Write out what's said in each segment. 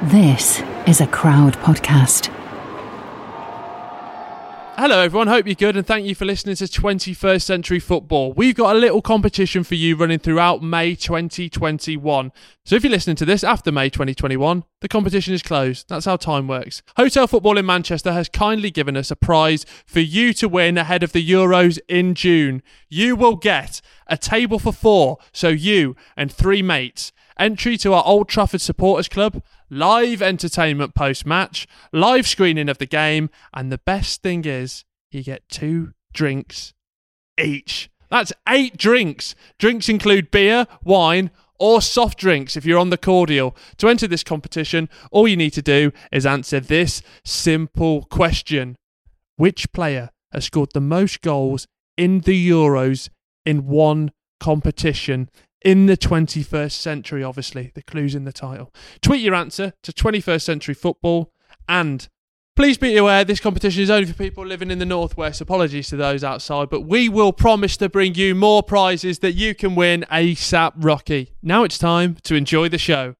This is a Crowd podcast. Hello everyone, hope you're good and thank you for listening to 21st Century Football. We've got a little competition for you running throughout May 2021. So if you're listening to this after May 2021, the competition is closed. That's how time works. Hotel Football in Manchester has kindly given us a prize for you to win ahead of the Euros in June. You will get a table for four, so you and three mates. Entry to our Old Trafford Supporters Club, live entertainment post-match, live screening of the game, and the best thing is you get 2 drinks each. That's 8 drinks. Drinks include beer, wine, or soft drinks if you're on the cordial. To enter this competition, all you need to do is answer this simple question. Which player has scored the most goals in the Euros in one competition? In the 21st century, obviously. The clue's in the title. Tweet your answer to 21st Century Football. And please be aware, this competition is only for people living in the Northwest. Apologies to those outside. But we will promise to bring you more prizes that you can win ASAP Rocky. Now it's time to enjoy the show.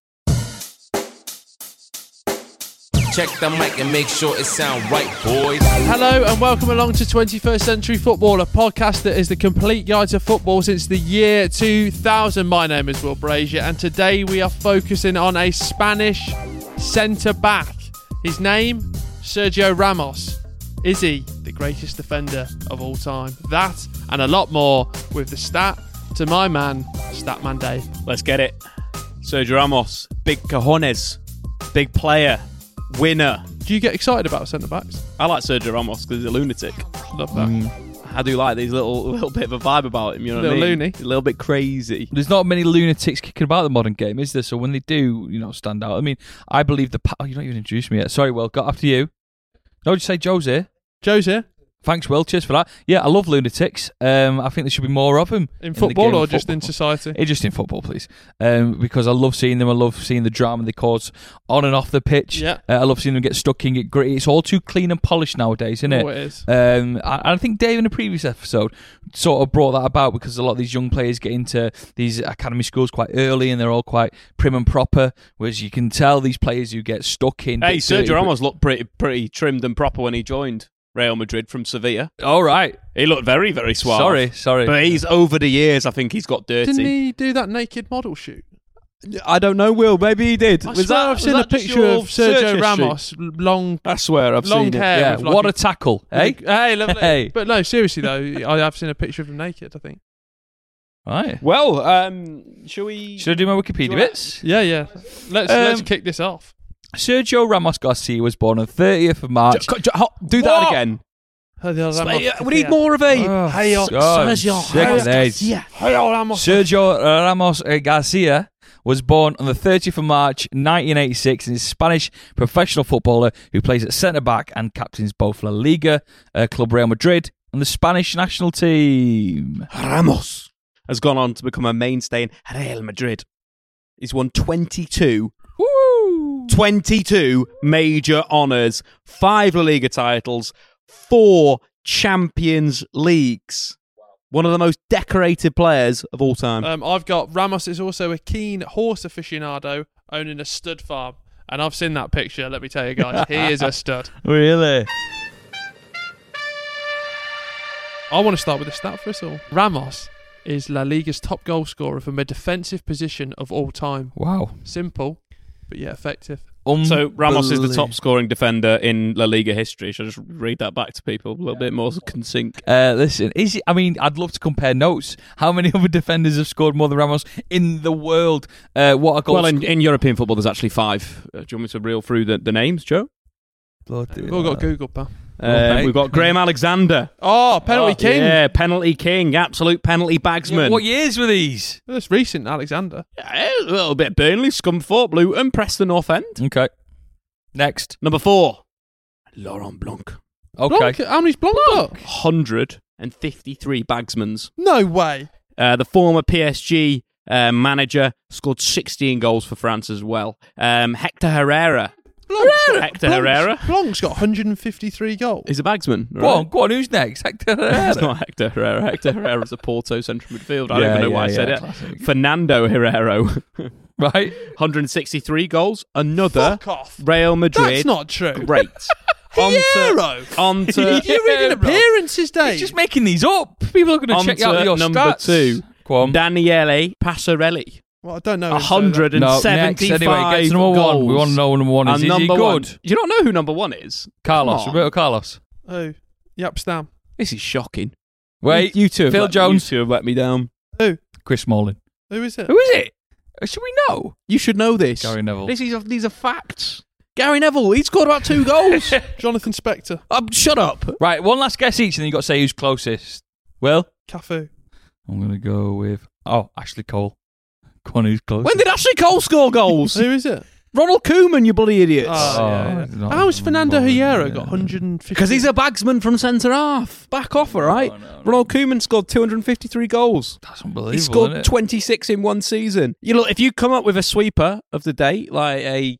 Check the mic and make sure it sound right, boys. Hello and welcome along to 21st Century Football, a podcast that is the complete guide to football since the year 2000. My name is Will Brazier and today we are focusing on a Spanish centre-back. His name, Sergio Ramos. Is he the greatest defender of all time? That and a lot more with the stat to my man, Statman Dave. Let's get it. Sergio Ramos, big cojones, big player. Winner. Do you get excited about centre-backs? I like Sergio Ramos because he's a lunatic. Love that. I do like these little bit of a vibe about him, you know what I mean? Loony. A little bit crazy. There's not many lunatics kicking about the modern game, is there? So when they do, you know, stand out. I mean, I believe the... you're not even introduced me yet. Sorry, Will. Got after you. No, just say Joe's here. Joe's here. Thanks, Will. Cheers for that. Yeah, I love lunatics. I think there should be more of them. In football or just in society? Just in football, please. Because I love seeing them. I love seeing the drama they cause on and off the pitch. Yeah. I love seeing them get stuck in, get gritty. It's all too clean and polished nowadays, isn't it? Oh, it is. I think Dave in a previous episode sort of brought that about because a lot of these young players get into these academy schools quite early and they're all quite prim and proper, whereas you can tell these players who get stuck in. Hey, Sergio Ramos looked pretty trimmed and proper when he joined Real Madrid from Sevilla. All right. He looked very, very suave. Sorry. But he's over the years, I think he's got dirty. Didn't he do that naked model shoot? I don't know, Will. Maybe he did. I've seen a picture of Sergio Ramos. Long, I swear I've long seen hair. It. Yeah. Like what a tackle. Hey, lovely. Hey. But no, seriously though, I have seen a picture of him naked, I think. Right. Well, Should I do my Wikipedia bits? Yeah. Let's kick this off. Sergio Ramos Garcia was born on 30th of March. Do that again. We need more of a... Sergio Ramos Garcia was born on the 30th of March 1986 and is a Spanish professional footballer who plays at centre-back and captains both La Liga, Club Real Madrid and the Spanish national team. Ramos has gone on to become a mainstay in Real Madrid. He's won 22 major honours, 5 La Liga titles, 4 Champions Leagues. One of the most decorated players of all time. I've got Ramos is also a keen horse aficionado owning a stud farm. And I've seen that picture, let me tell you guys. He is a stud. Really? I want to start with a stat for us all. Ramos is La Liga's top goal scorer from a defensive position of all time. Wow. Simple, but yet effective. So Ramos is the top scoring defender in La Liga history. Should I just read that back to people a little bit more succinct? Listen, I'd love to compare notes. How many other defenders have scored more than Ramos in the world? What a goal! Well, in European football, there's actually five. Do you want me to reel through the names, Joe? We've all got Google, pal. We've got Graham Alexander. Oh, penalty king. Yeah, penalty king. Absolute penalty bagsman. Yeah, what years were these? Well, that's recent, Alexander. Yeah, a little bit. Burnley, Scunthorpe, Luton, Preston North End. Okay. Next. Number 4. Laurent Blanc. Okay. Blanc? How many's Blanc got? 153 bagsmans. No way. The former PSG manager scored 16 goals for France as well. Hector Herrera. Hector Herrera. Blanc's got 153 goals. He's a bagsman. Right? Go on, who's next? Hector Herrera. It's not Hector Herrera. Hector Herrera's a Porto central midfielder. I don't even know why I said it. Classic. Fernando Herrero. Right? 163 goals. Another. Fuck off. Real Madrid. That's not true. Great. Onto You're reading appearances, Dave. He's just making these up. People are going to check out your stats. Number 2. Go on. Daniele Passarella. Well, I don't know. 175 goals. We want to know number one. Is he good? You don't know who number 1 is? Carlos. Roberto Carlos. Who? Yep, Stam. This is shocking. Wait, you two. Phil Jones. You two have let me down. Who? Chris Smalling. Who is it? Should we know? You should know this. Gary Neville. These are facts. Gary Neville, he scored about 2 goals. Jonathan Spector. Shut up. Right, one last guess each and then you've got to say who's closest. Will? Cafu. I'm going to go with... Ashley Cole. One who's close. When did Ashley Cole score goals? Who is it? Ronald Koeman, you bloody idiots. How's Fernando Hierro got 150? Because he's a bagsman from centre-half. Back off, all right? No. Ronald Koeman scored 253 goals. That's unbelievable, he scored 26 in one season. You look, if you come up with a sweeper of the day, like a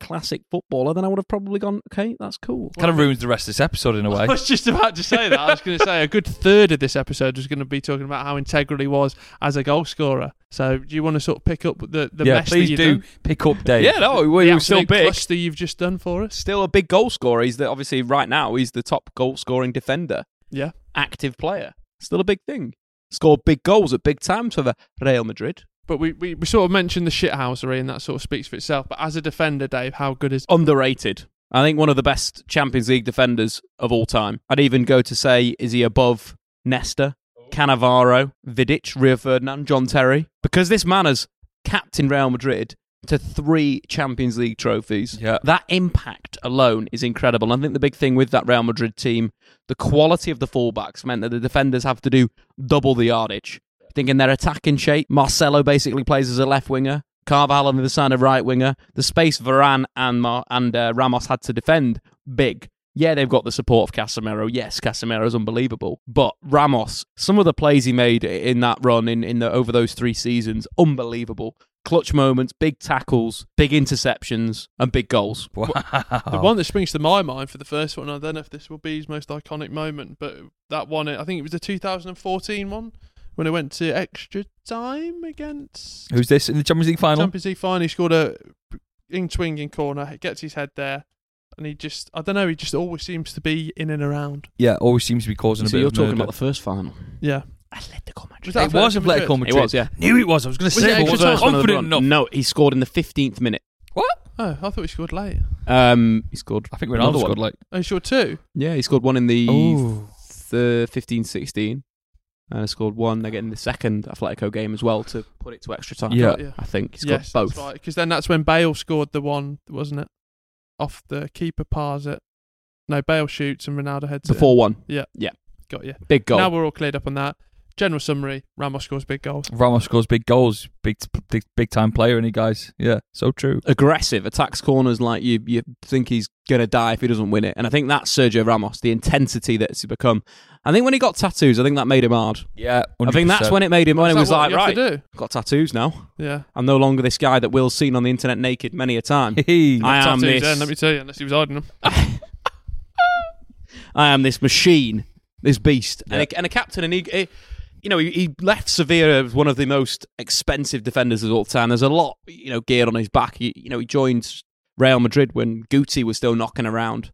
classic footballer, then I would have probably gone, okay, that's cool. Kind of ruins the rest of this episode in a way. I was just about to say that. I was going to say a good third of this episode was going to be talking about how integral he was as a goal scorer. So do you want to sort of pick up the mess that you've done? Pick up Dave. You're still big. Cluster you've just done for us. Still a big goal scorer. He's obviously right now he's the top goal scoring defender. Yeah, active player. Still a big thing. Scored big goals at big times for the Real Madrid. But we sort of mentioned the shithousery and that sort of speaks for itself. But as a defender, Dave, how good is underrated? I think one of the best Champions League defenders of all time. I'd even go to say, is he above Nesta? Cannavaro, Vidic, Rio Ferdinand, John Terry. Because this man has captained Real Madrid to 3 Champions League trophies. Yeah. That impact alone is incredible. And I think the big thing with that Real Madrid team, the quality of the fullbacks meant that the defenders have to do double the yardage. I think in their attacking shape, Marcelo basically plays as a left winger, Carvajal on the other side, a right winger. The space Varane and Ramos had to defend big. Yeah, they've got the support of Casemiro. Yes, Casemiro's unbelievable. But Ramos, some of the plays he made in that run over those 3 seasons, unbelievable. Clutch moments, big tackles, big interceptions, and big goals. Wow. The one that springs to my mind for the first one, I don't know if this will be his most iconic moment, but that one, I think it was the 2014 one, when it went to extra time against... Who's this in the Champions League final? Champions League final, he scored a in-swinging corner, he gets his head there. And he just, I don't know, he just always seems to be in and around. Yeah, always seems to be causing a bit of murder. So you're talking about the first final? Yeah. Atletico Madrid. It was Atletico Madrid. It was, yeah. Knew it was. I was going to say it was confident enough. No, he scored in the 15th minute. What? Oh, I thought he scored late. He scored. I think Ronaldo scored late. Oh, he scored 2? Yeah, he scored 1 in the 15-16. And scored 1 again in the second Atletico game as well to put it to extra time. Yeah. I think he scored both. Right, because then that's when Bale scored the 1, wasn't it? Off the keeper pars it. No, Bale shoots and Ronaldo heads it. The 4-1. Yeah. Yeah. Got you. Big goal. Now we're all cleared up on that. General summary, Ramos scores big goals. Big time player, isn't he, guys? Yeah, so true. Aggressive, attacks corners like you think he's going to die if he doesn't win it. And I think that's Sergio Ramos, the intensity that it's become. I think when he got tattoos, I think that made him hard. Yeah, 100%. I think that's when it made him, when it was like, right, I've got tattoos now. Yeah. I'm no longer this guy that Will's seen on the internet naked many a time. I am this... Then, let me tell you, unless he was hiding them. I am this machine, this beast. Yeah. And a captain, and he he left Sevilla as one of the most expensive defenders of all time. There's a lot, geared on his back. He joined Real Madrid when Guti was still knocking around.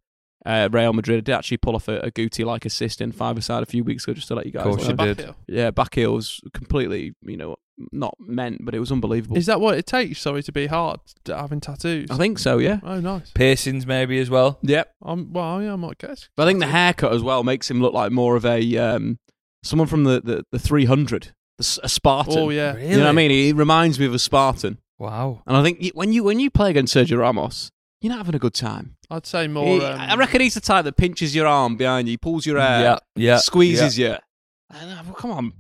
Real Madrid. I did actually pull off a Guti-like assist in five-a-side a few weeks ago, just to let you guys know. Of course you did. Back heel. Yeah, back heel was completely, not meant, but it was unbelievable. Is that what it takes, sorry, to be hard, having tattoos? I think so, yeah. Oh, nice. Piercings maybe as well. Yep. I might guess. But I think the haircut as well makes him look like more of a someone from the 300, a Spartan. Oh, yeah. Really? You know what I mean? He reminds me of a Spartan. Wow. And I think when you play against Sergio Ramos, you're not having a good time. I'd say more... I reckon he's the type that pinches your arm behind you, pulls your hair, squeezes you. I don't know, well, come on.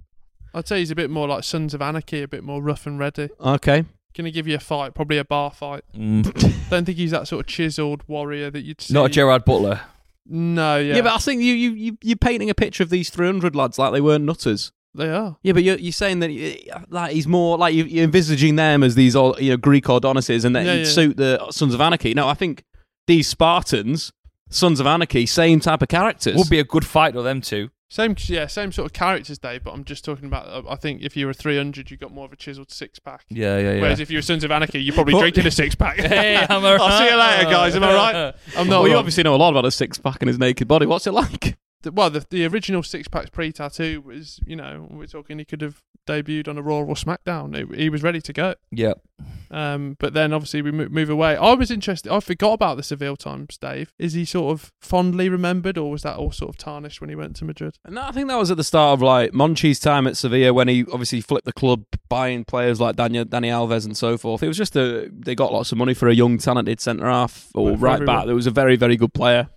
I'd say he's a bit more like Sons of Anarchy, a bit more rough and ready. Okay. Going to give you a fight, probably a bar fight. Mm. Don't think he's that sort of chiseled warrior that you'd see. Not Gerard Butler. No, yeah. Yeah, but I think you're painting a picture of these 300 lads like they weren't nutters. They are. Yeah, but you're saying that like he's more like you're envisaging them as these all Greek Ordonices, and that he'd suit the Sons of Anarchy. No, I think these Spartans, Sons of Anarchy, same type of characters. Would be a good fight with them two. Same sort of characters, Dave, but I'm just talking about, I think if you were 300, you got more of a chiseled six-pack. Yeah. Whereas if you were Sons of Anarchy, you're probably drinking a six-pack. Hey, I'm all right. I'll see you later, guys. Am I right? I'm not. Well, you obviously know a lot about a six-pack and his naked body. What's it like? Well, the original six-pack pre-tattoo was, we're talking he could have debuted on a Raw or SmackDown. He was ready to go. Yeah. But then, obviously, we move away. I was interested. I forgot about the Seville times, Dave. Is he sort of fondly remembered, or was that all sort of tarnished when he went to Madrid? No, I think that was at the start of, Monchi's time at Sevilla, when he obviously flipped the club, buying players like Dani Alves and so forth. It was just they got lots of money for a young, talented centre-half or right-back that was a very, very good player.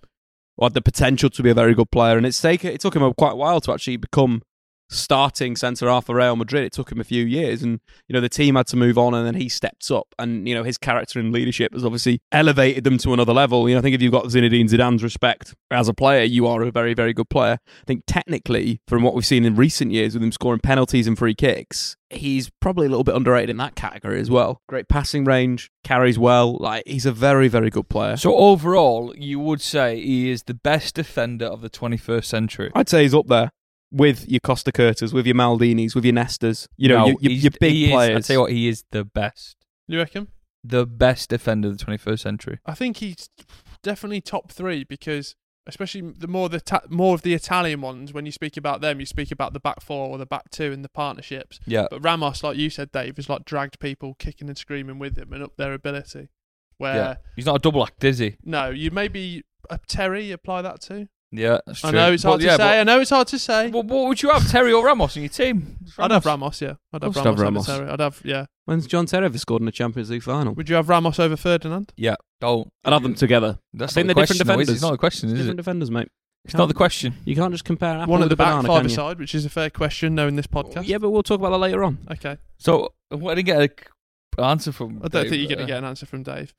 Or had the potential to be a very good player, and it took him quite a while to actually become starting centre-half for Real Madrid. It took him a few years, and the team had to move on, and then he stepped up, and his character and leadership has obviously elevated them to another level. I think if you've got Zinedine Zidane's respect as a player, you are a very, very good player. I think technically, from what we've seen in recent years with him scoring penalties and free kicks, he's probably a little bit underrated in that category as well. Great passing range, carries well. He's a very, very good player. So overall, you would say he is the best defender of the 21st century. I'd say he's up there with your Costa Curtas, with your Maldinis, with your Nestas. Your big players. I'd say he is the best. You reckon? The best defender of the 21st century. I think he's definitely top three, because especially more of the Italian ones, when you speak about them, you speak about the back four or the back two and the partnerships. Yeah. But Ramos, like you said, Dave, is dragged people kicking and screaming with him and up their ability. He's not a double act, is he? No, you maybe Terry apply that to. Yeah, that's true. I know it's hard to say. Well, what would you have, Terry or Ramos in your team? I'd have Ramos, yeah. I'd have Ramos. Over Terry. I'd have, yeah. When's John Terry ever scored in a Champions League final? Would you have Ramos over Ferdinand? Yeah, don't. I'd have them together. That's I think the they're question, different defenders. It's not a question, is it? Different defenders, mate. It's not the question. You can't just compare apple with a banana, can you? One at the back five-a-side, which is a fair question, knowing this podcast. Yeah, but we'll talk about that later on. Okay. So, what did I get answer from Dave? I don't think you're going to get an answer from Dave.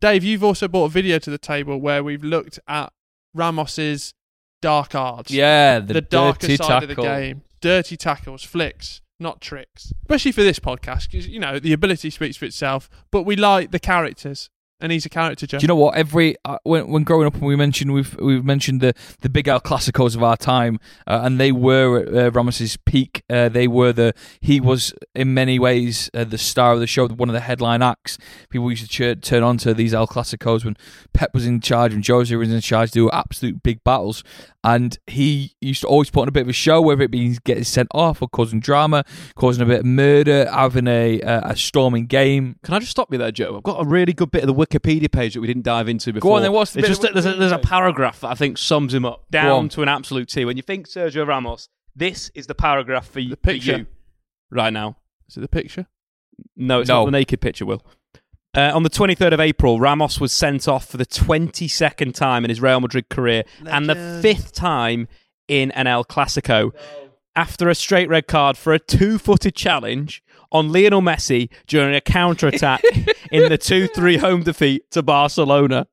Dave, you've also brought a video to the table where we've looked at Ramos's dark arts. Yeah, the darker side of the game. Dirty tackles, flicks, not tricks. Especially for this podcast, because the ability speaks for itself. But we like the characters, and he's a character. Joe. Do you know what? Every when growing up, we mentioned we've mentioned the big El Clasicos of our time, and they were at Ramos's peak. He was in many ways the star of the show, one of the headline acts. People used to turn on to these El Clasicos when Pep was in charge and Jose was in charge. They were absolute big battles, and he used to always put on a bit of a show, whether it be getting sent off or causing drama, causing a bit of murder, having a storming game. Can I just stop you there, Joe? I've got a really good bit of the Wikipedia page that we didn't dive into before. Go on, then. What's the there's a paragraph that I think sums him up down to an absolute T. When you think Sergio Ramos, this is the paragraph for you right now. Is it the picture? No, it's not the naked picture, Will. On the 23rd of April, Ramos was sent off for the 22nd time in his Real Madrid career and the 5th time in an El Clasico. After a straight red card for a two-footed challenge on Lionel Messi during a counter-attack in the 2-3 home defeat to Barcelona.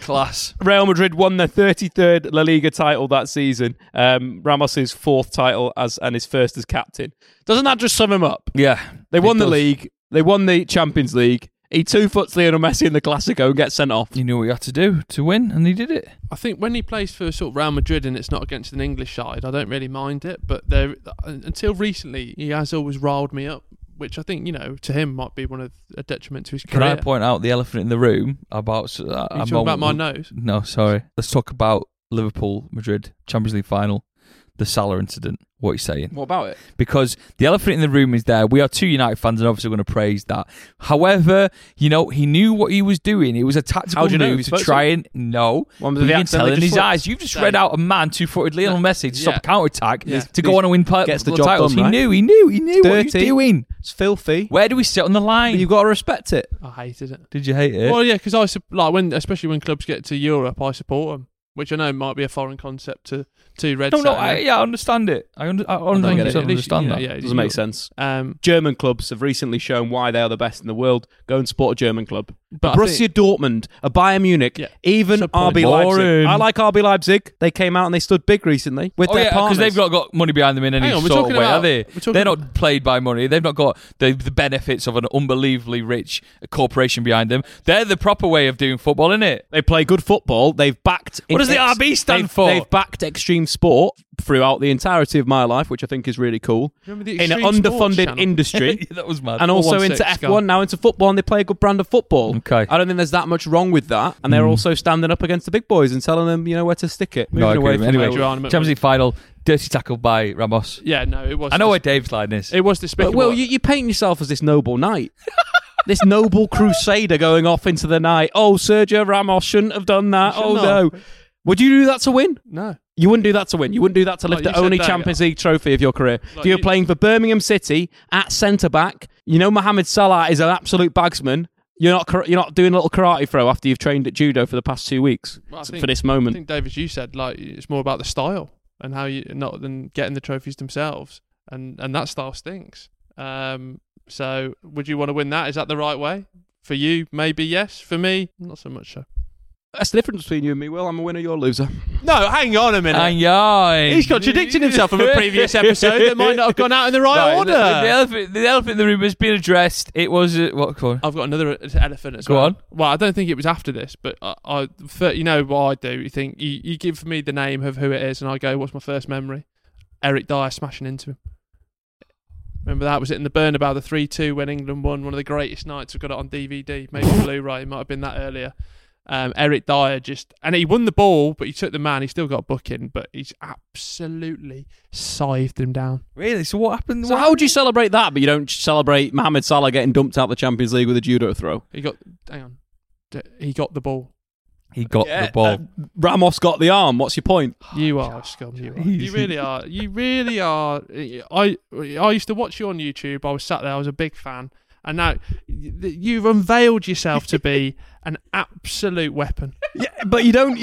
Class. Real Madrid won their 33rd La Liga title that season. Ramos's 4th title and his 1st as captain. Doesn't that just sum him up? Yeah. They won the league. They won the Champions League. He two-foots Lionel Messi in the Clasico and gets sent off. He knew what he had to do to win, and he did it. I think when he plays for sort of Real Madrid and it's not against an English side, I don't really mind it. But until recently, he has always riled me up which I think, you know, to him might be one of a detriment to his career. Can I point out the elephant in the room about... Are you talking about my nose? No, sorry. Let's talk about Liverpool-Madrid Champions League final, the Salah incident. What are you saying? What about it? Because the elephant in the room is there. We are two United fans and obviously going to praise that. However, you know, he knew what he was doing. It was a tactical move to try and... No. Well, you can tell in his eyes. You've just read out a man two-footed Lionel Messi to stop a counter-attack to go on and win titles. Done, right? He knew what he was doing. It's filthy. Where do we sit on the line? But you've got to respect it. I hated it. Did you hate it? Well, yeah, because I like especially when clubs get to Europe, I support them. Which I know might be a foreign concept to Red Saturday. I understand it. I understand that. Yeah, it doesn't make sense. German clubs have recently shown why they are the best in the world. Go and support a German club. But Borussia Dortmund, a Bayern Munich, even RB Leipzig. I like RB Leipzig. They came out and they stood big recently with their partners. Because they've not got money behind them in any sort of way, are they? They're not played by money. They've not got the benefits of an unbelievably rich corporation behind them. They're the proper way of doing football, isn't it? They play good football. They've backed... What does the RB stand for? They've backed extreme sport throughout the entirety of my life, which I think is really cool. In an underfunded industry. That was mad. And also into F1, now into football, and they play a good brand of football. Okay. I don't think there's that much wrong with that. And they're also standing up against the big boys and telling them, you know, where to stick it. Anyway, Champions League final, dirty tackle by Ramos. Yeah, no, it was... I know where Dave's line is. It was despicable. Well, you paint yourself as this noble knight. This noble crusader going off into the night. Oh, Sergio Ramos shouldn't have done that. No. Would you do that to win? No. You wouldn't do that to win. You wouldn't do that to lift the only Champions League trophy of your career. Like, if you were playing for Birmingham City at centre-back, you know Mohamed Salah is an absolute bagsman. You're not doing a little karate throw after you've trained at judo for the past 2 weeks for this moment. I think, David, you said it's more about the style and how you not than getting the trophies themselves. And that style stinks. So would you want to win that? Is that the right way? For you, maybe yes. For me, not so much so. That's the difference between you and me, Will. I'm a winner, you're a loser. No, hang on a minute. Hang on. He's contradicting himself from a previous episode that might not have gone out in the right order. The elephant in the room has been addressed. It was... I've got another elephant as well. Go on. Well, I don't think it was after this, but I you know what I do? You think, you give me the name of who it is and I go, what's my first memory? Eric Dier smashing into him. Remember that? Was it in the Bernabeu, the 3-2 when England won? One of the greatest nights. We've got it on DVD, maybe Blu-ray. It might have been that earlier. Eric Dier and he won the ball, but he took the man. He still got a booking, but he's absolutely scythed him down. Really? So what happened? So how would you celebrate that, but you don't celebrate Mohamed Salah getting dumped out of the Champions League with a judo throw? He got the ball. The ball. Ramos got the arm. What's your point? You are scum. You really are. You really are. I used to watch you on YouTube. I was sat there. I was a big fan. And now you've unveiled yourself to be an absolute weapon. Yeah, but you don't.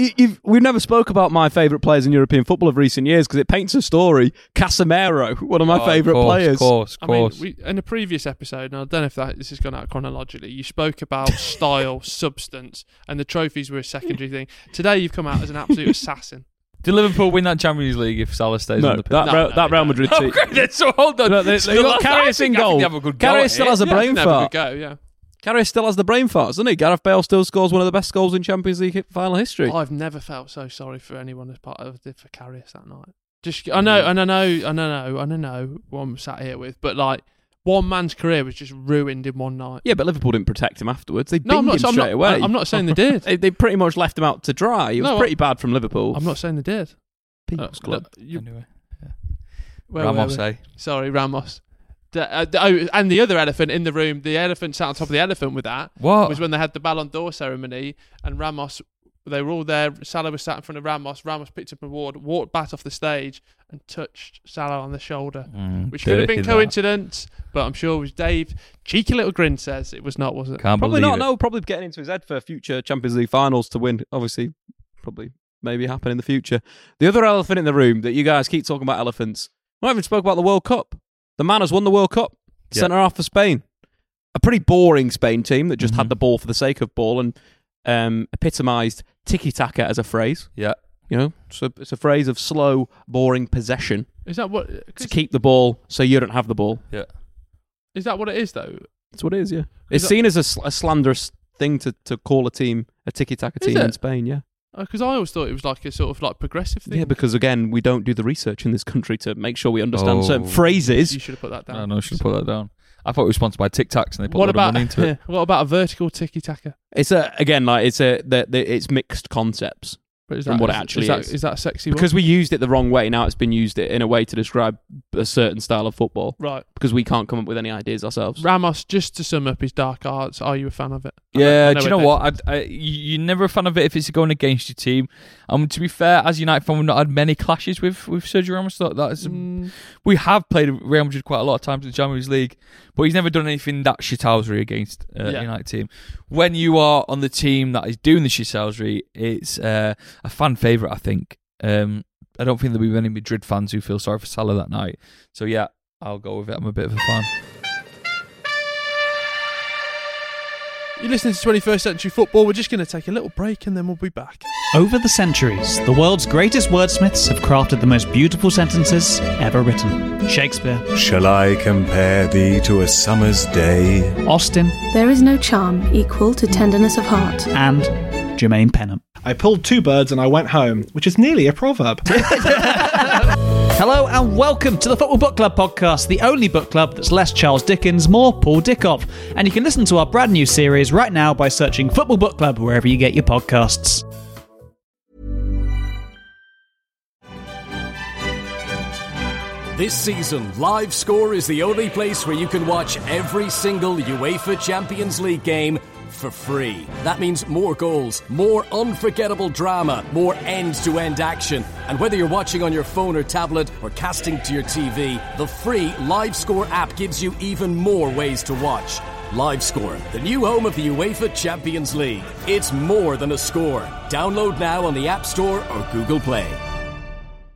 We've never spoke about my favourite players in European football of recent years because it paints a story. Casemiro, one of my favourite players. Of course. I mean, in a previous episode, and I don't know if this has gone out chronologically, you spoke about style, substance, and the trophies were a secondary thing. Today, you've come out as an absolute assassin. Did Liverpool win that Champions League if Salah stays on the pitch? No, Real Madrid team. Oh, so hold on. They got Karius in goal. Karius still has a brain fart. Karius still has the brain fart, doesn't he? Gareth Bale still scores one of the best goals in Champions League final history. I've never felt so sorry for anyone as part of for Karius that night. I know what I'm sat here with, but like. One man's career was just ruined in one night. Yeah, but Liverpool didn't protect him afterwards. They binned him straight away. I'm not saying they did. They pretty much left him out to dry. It was pretty bad from Liverpool. I'm not saying they did. People's club. Anyway. Yeah. Ramos, eh? Sorry, Ramos. And the other elephant in the room, the elephant sat on top of the elephant with that. What? Was when they had the Ballon d'Or ceremony and Ramos... They were all there. Salah was sat in front of Ramos. Ramos picked up an award, walked back off the stage and touched Salah on the shoulder, which could have been coincidence, but I'm sure it was Dave. Cheeky little grin says it was not, was it? Probably getting into his head for future Champions League finals to win. Obviously, probably maybe happen in the future. The other elephant in the room that you guys keep talking about elephants. I haven't spoken about the World Cup. The man has won the World Cup. Yep. Centre-half for Spain. A pretty boring Spain team that just had the ball for the sake of ball and epitomised tiki-taka as a phrase. Yeah. You know, so it's a phrase of slow, boring possession. Is that what... To keep the ball so you don't have the ball. Yeah. Is that what it is, though? It's what it is, yeah. It's seen as a slanderous thing to call a team, a tiki-taka team in Spain, yeah. Because I always thought it was like a sort of like progressive thing. Yeah, because again, we don't do the research in this country to make sure we understand certain phrases. You should have put that down. I should have put that down. I thought it was sponsored by Tic Tacs, and they put a lot of money into it. What about a vertical tiki taka? It's a, again, like it's mixed concepts. But is that, from what it actually is. Is that a sexy one? Because we used it the wrong way. Now it's been used in a way to describe a certain style of football. Right. Because we can't come up with any ideas ourselves. Ramos, just to sum up his dark arts, are you a fan of it? Yeah, do you know what? You're never a fan of it if it's going against your team. And to be fair, as United fan, we've not had many clashes with Sergio Ramos. That is, we have played Real Madrid quite a lot of times in the Champions League, but he's never done anything that shithousery against the United team. When you are on the team that is doing the shithousery, it's... a fan favourite, I think. I don't think there'll be many Madrid fans who feel sorry for Salah that night. So yeah, I'll go with it. I'm a bit of a fan. You're listening to 21st Century Football. We're just going to take a little break and then we'll be back. Over the centuries, the world's greatest wordsmiths have crafted the most beautiful sentences ever written. Shakespeare. Shall I compare thee to a summer's day? Austin. There is no charm equal to tenderness of heart. And Jermaine Pennant. I pulled two birds and I went home, which is nearly a proverb. Hello and welcome to the Football Book Club podcast, the only book club that's less Charles Dickens, more Paul Dickov. And you can listen to our brand new series right now by searching Football Book Club wherever you get your podcasts. This season, LiveScore is the only place where you can watch every single UEFA Champions League game for free. That means more goals, more unforgettable drama, more end-to-end action. And whether you're watching on your phone or tablet or casting to your TV, the free LiveScore app gives you even more ways to watch. LiveScore, the new home of the UEFA Champions League. It's more than a score. Download now on the App Store or Google Play.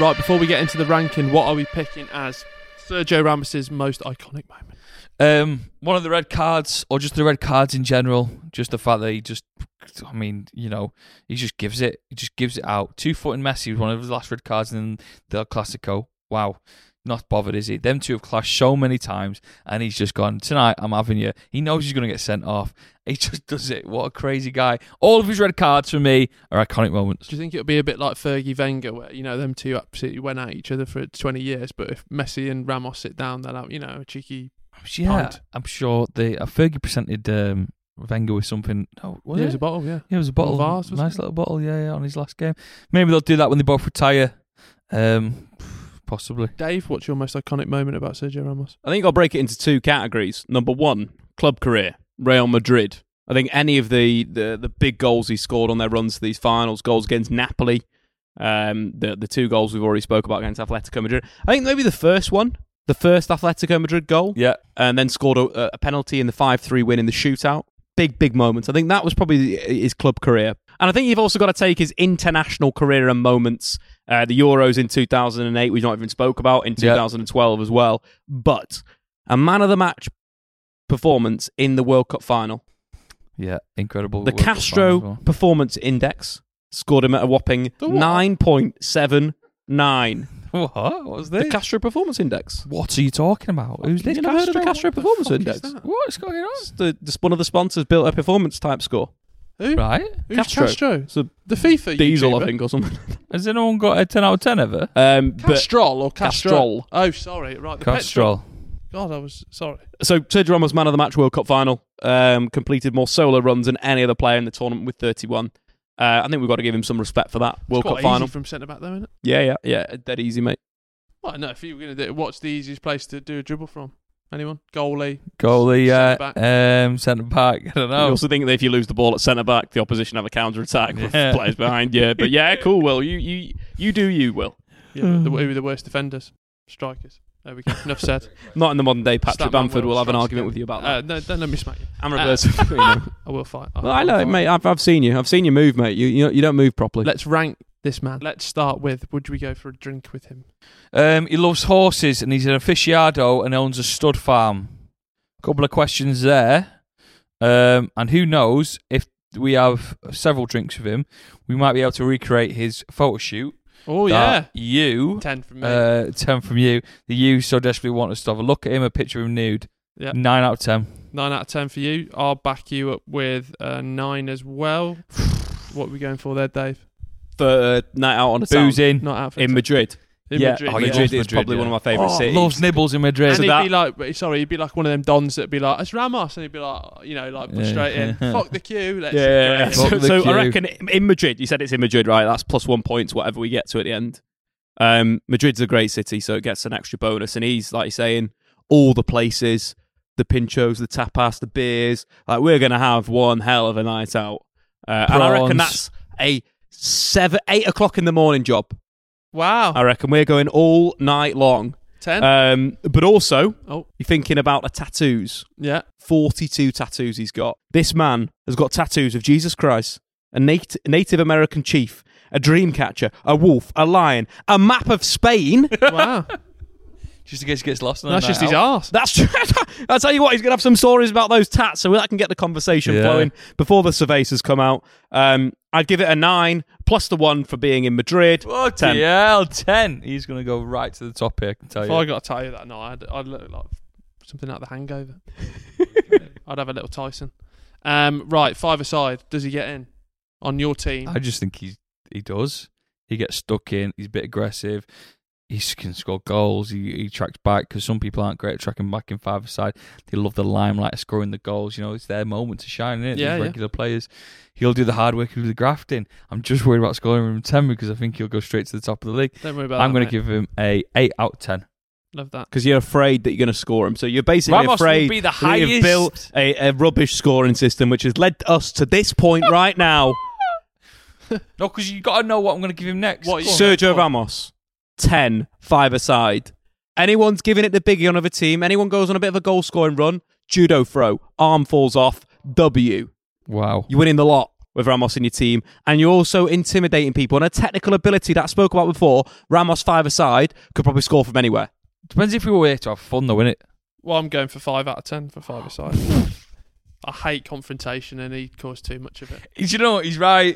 Right, before we get into the ranking, what are we picking as Sergio Ramos' most iconic moment? One of the red cards, or just the red cards in general. Just the fact that he just, I mean, you know, he just gives it. He just gives it out. 2 foot in Messi was one of his last red cards in the El Clasico. Wow. Not bothered, is he? Them two have clashed so many times and he's just gone, tonight I'm having you. He knows he's going to get sent off. He just does it. What a crazy guy. All of his red cards for me are iconic moments. Do you think it'll be a bit like Fergie Wenger where, you know, them two absolutely went at each other for 20 years, but if Messi and Ramos sit down, they'll have, you know, a cheeky pint. I'm sure Fergie presented Wenger with something. Oh, was it? It was a bottle, yeah. Yeah, it was a bottle. Vase, nice little bottle, yeah, on his last game. Maybe they'll do that when they both retire. Possibly. Dave, what's your most iconic moment about Sergio Ramos? I think I'll break it into two categories. Number one, club career, Real Madrid. I think any of the big goals he scored on their runs to these finals, goals against Napoli, the two goals we've already spoke about against Atletico Madrid. I think maybe the first Atletico Madrid goal. Yeah. And then scored a penalty in the 5-3 win in the shootout. Big moments. I think that was probably his club career. And I think you've also got to take his international career and moments. The Euros in 2008, we've not even spoke about, in 2012 as well. But a man of the match performance in the World Cup final. Yeah, incredible. The Castro Performance Index scored him at a whopping 9.79. What was this? The Castro Performance Index. What are you talking about? Who's this? You've never heard of the Castro Performance Index? What's going on? It's one of the sponsors built a performance type score. Who? Right. Who's Castro? So the FIFA Diesel, YouTuber? I think, or something. Has anyone got a 10 out of 10 ever? Castrol or Castrol? Oh, sorry. Right. The Castrol. God, I was sorry. So Sergio Ramos, man of the match, World Cup final. Completed more solo runs than any other player in the tournament with 31. I think we've got to give him some respect for that. World Cup final. It's quite easy from centre-back though, isn't it? Yeah. Dead easy, mate. Well, no, if you were going to do it, what's the easiest place to do a dribble from? Anyone? Goalie, yeah. Centre-back, I don't know. I also think that if you lose the ball at centre-back, the opposition have a counter-attack with players behind you. But yeah, cool, Will. You do you, Will. Yeah, who are the worst defenders? Strikers. There we go. Enough said. Not in the modern day. Patrick Bamford will have an argument with you about that. No, don't let me smack you. I'm reversing. I will fight. I know, mate. I've seen you. I've seen you move, mate. You don't move properly. Let's rank this man. Let's start with, would we go for a drink with him? He loves horses and he's an aficionado and owns a stud farm. Couple of questions there. And who knows, if we have several drinks with him, we might be able to recreate his photo shoot. Oh, yeah. You. 10 from me. 10 from you. That you so desperately want us to have a look at him, a picture of him nude. Yep. 9 out of 10. 9 out of 10 for you. I'll back you up with 9 as well. What are we going for there, Dave? The night out on a booze in. Not out for in Madrid. In Madrid. Oh, yeah. Madrid is probably one of my favourite cities. Loves nibbles in Madrid. And so he'd be like one of them dons that'd be like, it's Ramos, and he'd be like, you know, like frustrating. Fuck the queue. Let's I reckon in Madrid, you said it's in Madrid, right? That's +1 points, whatever we get to at the end. Madrid's a great city, so it gets an extra bonus. And he's like saying all the places, the pinchos, the tapas, the beers. Like we're gonna have one hell of a night out. And I reckon that's a 8 o'clock in the morning job. Wow. I reckon we're going all night long. 10. But also, you're thinking about the tattoos. Yeah. 42 tattoos he's got. This man has got tattoos of Jesus Christ, a Native American chief, a dream catcher, a wolf, a lion, a map of Spain. Wow. Just in case he gets lost. That's just his arse. That's true. I'll tell you what, he's going to have some stories about those tats, so that can get the conversation flowing before the cervezas come out. I'd give it a 9, plus the 1 for being in Madrid. Oh, 10. Yeah, 10. He's going to go right to the top here, I can tell you. If I got a tattoo that night, I'd look like something out of The Hangover. I'd have a little Tyson. Right, 5-a-side. Does he get in on your team? I just think he does. He gets stuck in. He's a bit aggressive. He can score goals. He tracks back because some people aren't great at tracking back in 5-a-side. They love the limelight, scoring the goals. You know, it's their moment to shine, isn't it? Yeah, regular players. He'll do the hard work. He'll do the grafting. I'm just worried about scoring him 10 because I think he'll go straight to the top of the league. Don't worry about that. I'm going to give him a 8 out of 10. Love that. Because you're afraid that you're going to score him. So you're basically Ramos afraid be the that you've built a rubbish scoring system, which has led us to this point right now. No, because you've got to know what I'm going to give him next. What, Sergio Ramos. 10, 5-a-side. Anyone's giving it the biggie on other team. Anyone goes on a bit of a goal scoring run. Judo throw. Arm falls off. W. Wow. You're winning the lot with Ramos in your team. And you're also intimidating people. And a technical ability that I spoke about before, Ramos 5-a-side could probably score from anywhere. Depends if we were here to have fun though, innit? Well, I'm going for 5 out of 10 for 5-a-side. I hate confrontation and he caused too much of it. You know what? He's right.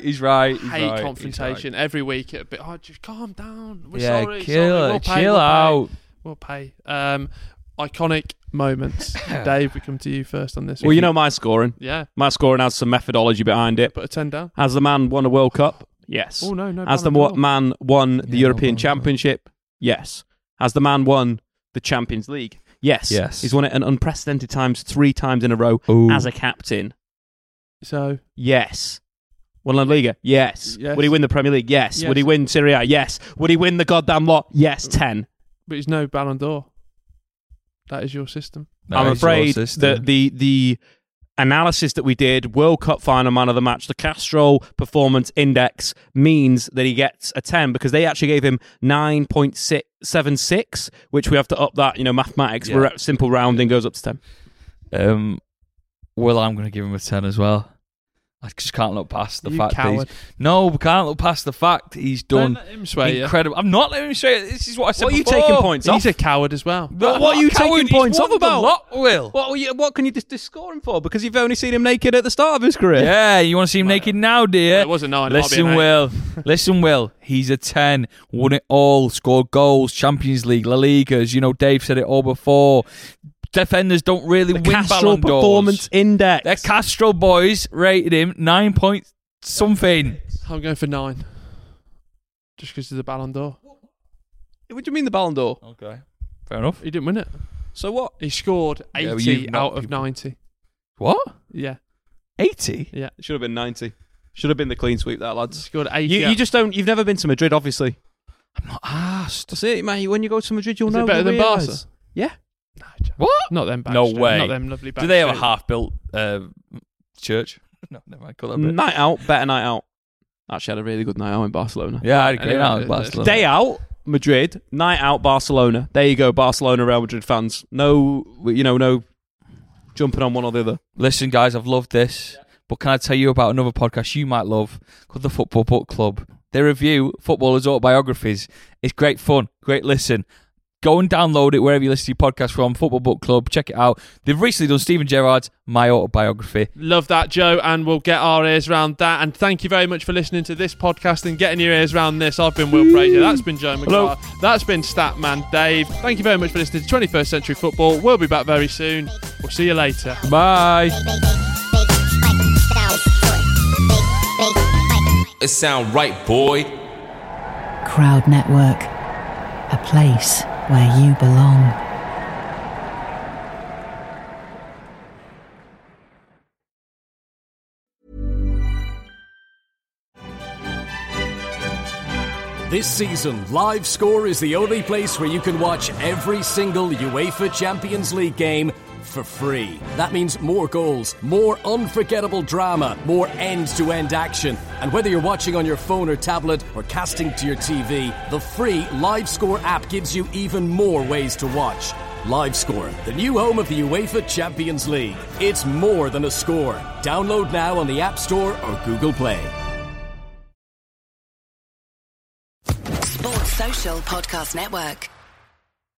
I hate confrontation. Every week it'd be, just calm down. We're sorry. We'll chill out. We'll pay. Iconic moments. Dave, we come to you first on this. Well, you know my scoring. Yeah. My scoring has some methodology behind it. Put a 10 down. Has the man won a World Cup? Yes. Oh, no. Has the man won the European Championship? Yes. Has the man won the Champions League? Yes. He's won it an unprecedented times 3 times in a row as a captain. So? Yes. Won La Liga? Yes. Would he win the Premier League? Yes. Would he win Serie A? Yes. Would he win the goddamn lot? Yes, 10. But he's no Ballon d'Or. That is your system. I'm afraid that the analysis that we did, World Cup final man of the match, the Castrol performance index means that he gets a 10 because they actually gave him 9.6. 7.6, which we have to up that, mathematics, we're simple rounding, goes up to 10. I'm going to give him a 10 as well. I just can't look past the fact that we can't look past the fact he's done incredible. I'm not letting him sway you. This is what I said before. What are you taking points off? He's a coward as well. What are you taking points off about? Will. What can you just score him for? Because you've only seen him naked at the start of his career. Yeah, you want to see him naked now, dear? Well, it was a 9. Listen, Will. He's a 10. Won it all. Scored goals. Champions League. La Ligas. Dave said it all before. Defenders don't really win Ballon d'Ors. Performance index. The Castrol boys rated him 9 point something. I'm going for 9. Just because of the Ballon d'Or. What do you mean the Ballon d'Or? Okay. Fair enough. He didn't win it. So what? He scored 80 out of 90. What? Yeah. 80? Yeah. It should have been 90. Should have been the clean sweep that, lads. He scored 80. You just don't... You've never been to Madrid, obviously. I'm not asked. That's it, mate. When you go to Madrid, you'll know. Is it better than Barca? Yeah. No, what? Not them. No way. Not them lovely. Do they have a half-built church? No, never mind. Night out, better night out. Actually, I had a really good night out in Barcelona. Yeah, I had a great night out in Barcelona. Day out, Madrid. Night out, Barcelona. There you go, Barcelona, Real Madrid fans. No, jumping on one or the other. Listen, guys, I've loved this, but can I tell you about another podcast you might love called the Football Book Club? They review footballers' autobiographies. It's great fun, great listen. Go and download it wherever you listen to your podcast from, Football Book Club. Check it out. They've recently done Stephen Gerrard's My Autobiography. Love that, Joe, and we'll get our ears around that. And thank you very much for listening to this podcast and getting your ears around this. I've been Will Fraser. That's been Joe McGuire. That's been Statman Dave. Thank you very much for listening to 21st Century Football. We'll be back very soon. We'll see you later. Bye. It sound right, boy. Crowd Network. A place where you belong. This season, LiveScore is the only place where you can watch every single UEFA Champions League game for free. That means more goals, more unforgettable drama, more end-to-end action. And whether you're watching on your phone or tablet or casting to your TV, the free LiveScore app gives you even more ways to watch. LiveScore, the new home of the UEFA Champions League. It's more than a score. Download now on the App Store or Google Play. Sports Social Podcast Network.